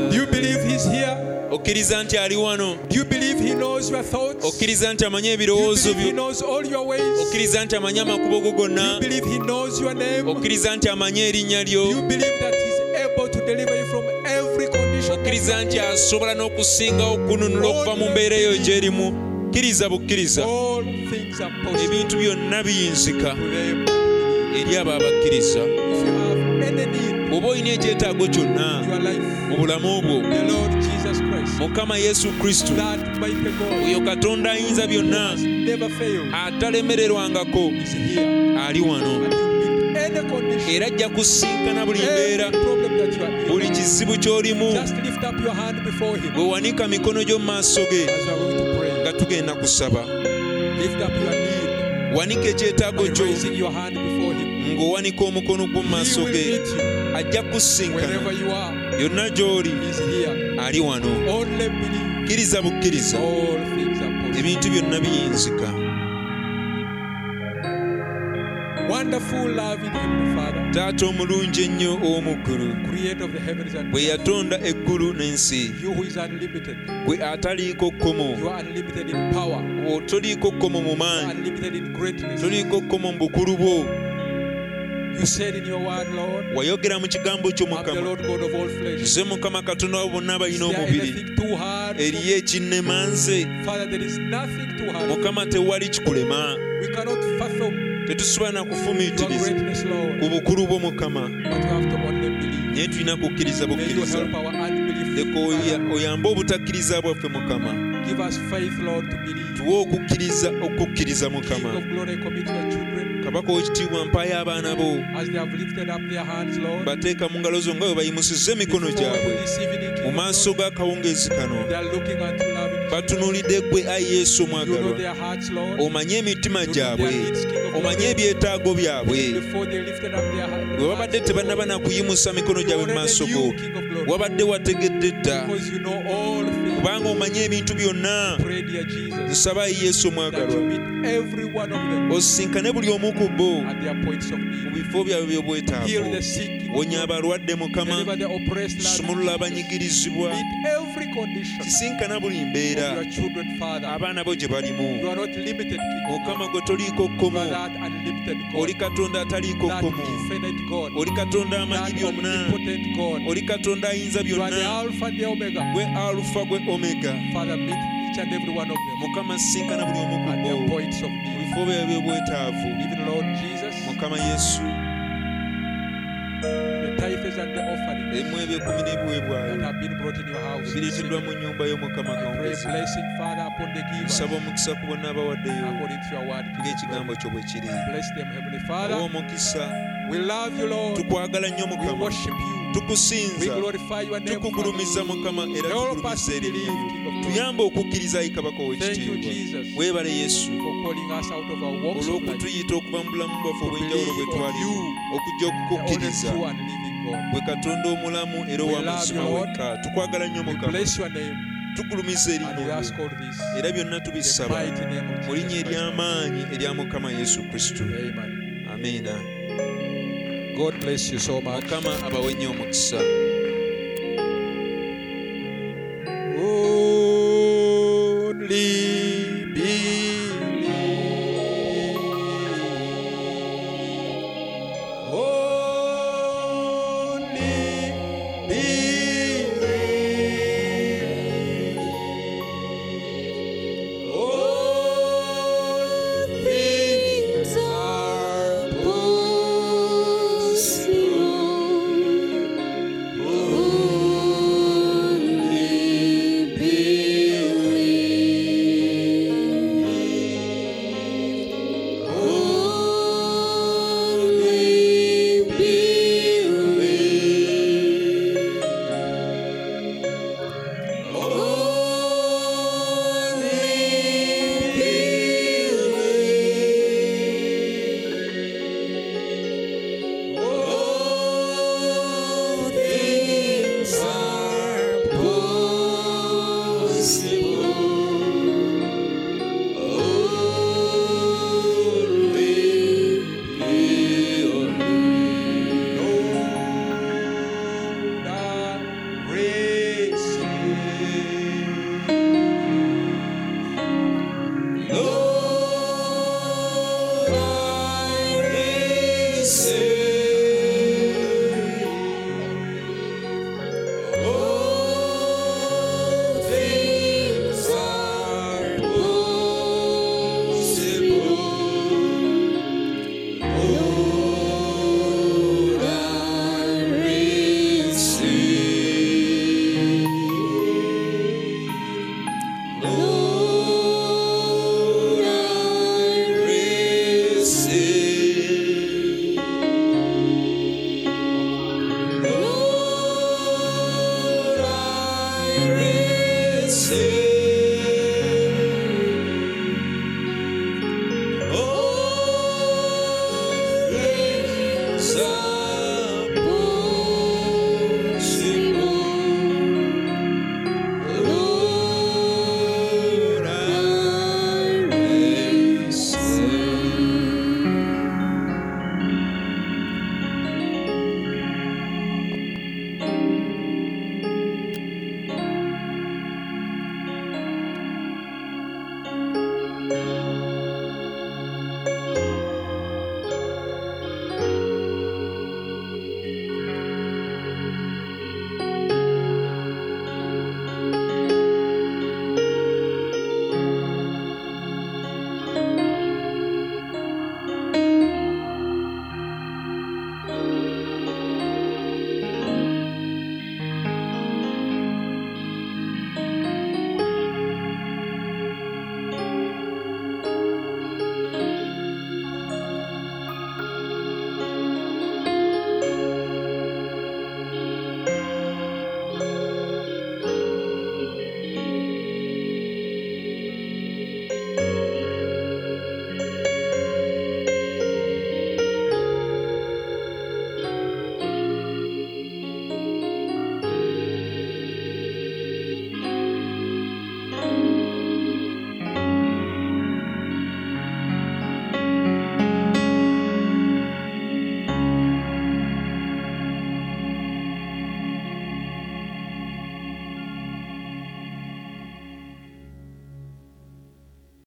Do you believe he's here? Okkiriza nti ali wano. Do you believe he knows your thoughts? Do Okkiriza nti amanye you ebirowoozo byo. believe he knows all your ways? Do Okkiriza nti amanye amakubo go you gonna. believe he knows your name? Do Okkiriza nti amanye erinnya you lyo. believe that he's able to deliver you from every condition? Okkiriza nti asobola n'okusingawo okununula okuva mu mbeera eyo gy'erimu. Kkiriza bukkiriza. All things are possible Ebintu byonna biyinzika to them. eri abo abakkiriza. If you have any need Oba olina ekyetaago kyonna in your life, mu bulamu bwo, the Lord Jesus Christ, Mukama Yesu Kristo, that mighty oyo God Katonda Ayinza Byonna never fails, atalemererwangako is here. ali wano And you meet any condition, era ajja kusinkana buli mbeera, every problem that you are buli in, kizibu ky'olimu just lift up your hand before him bwe wanika mikono gyo mu maaso ge as you are going to pray. nga tugenda kusaba. Lift up your need wanika ekyetaago by kyo raising your hand before him. ng'owanika omukono gwo mu He maaso will ge meet you ajja wherever kusinkana you are. yonna gy'oli He's here. ali wano. Only believe. Kkiriza bukkiriza. All things are possible. ebintu byonna biyinzika. Wonderful love in Heavenly Father, Taata omulungi ennyo ow'omuggulu, Creator of the heavens and bwe earth, yatonda eggulu n'ensi, you who is unlimited, gwe ataliiko kkomo, you are unlimited in power, you o- toliiko kkomo mu are maanyi, unlimited in greatness. toliiko kkomo mu bukulu bwo, You said in your word, Lord, wayogera mu kigambo kyo I'm the Mukama, Lord God of all flesh. nze Mukama Katonda wa bonna abalina Is there omubiri, anything too hard? for eriyo ekinnema nze, you? Father, there is nothing too hard. Mukama tewali kikulema, We cannot fathom tetusobola na your kufumiitiriza greatness, Lord, ku bukulu bwo Mukama, but we have to only believe. naye tulina kukkiriza May you bukkiriza, help our Give us faith, Lord, to believe. King of glory, commit your children. As they have lifted up their hands, Lord, before we receive the kingdom, Lord, they are looking unto loving children. You know their hearts, Lord. You know their needs, King of glory. Before they lifted up their hands, Lord, you know the King of glory. Because you know all things. Pray, dear Jesus, that you meet every one of them at their points of need. Heal the sick, deliver the oppressed, meet every condition of your children, Father. You are not limited, King. You are that unlimited God, that infinite God, that omnipotent God. You are the Alpha and the Omega. Father, meet each and every one of them at their points of need. Even Lord Jesus, the tithes and the offerings that have been brought in your house, I pray a blessing, Father, upon the givers according to your word. Bless them, Heavenly Father. We love you, Lord. We worship you. We glorify your name. Help us to believe, King of glory. Thank you, Jesus, for calling us out of our walks of life, to believe on you, the only true and living God. We love you, Lord. We bless your name. And we ask all this in the mighty name of Jesus Christ. Amen. Amen. God bless you so much.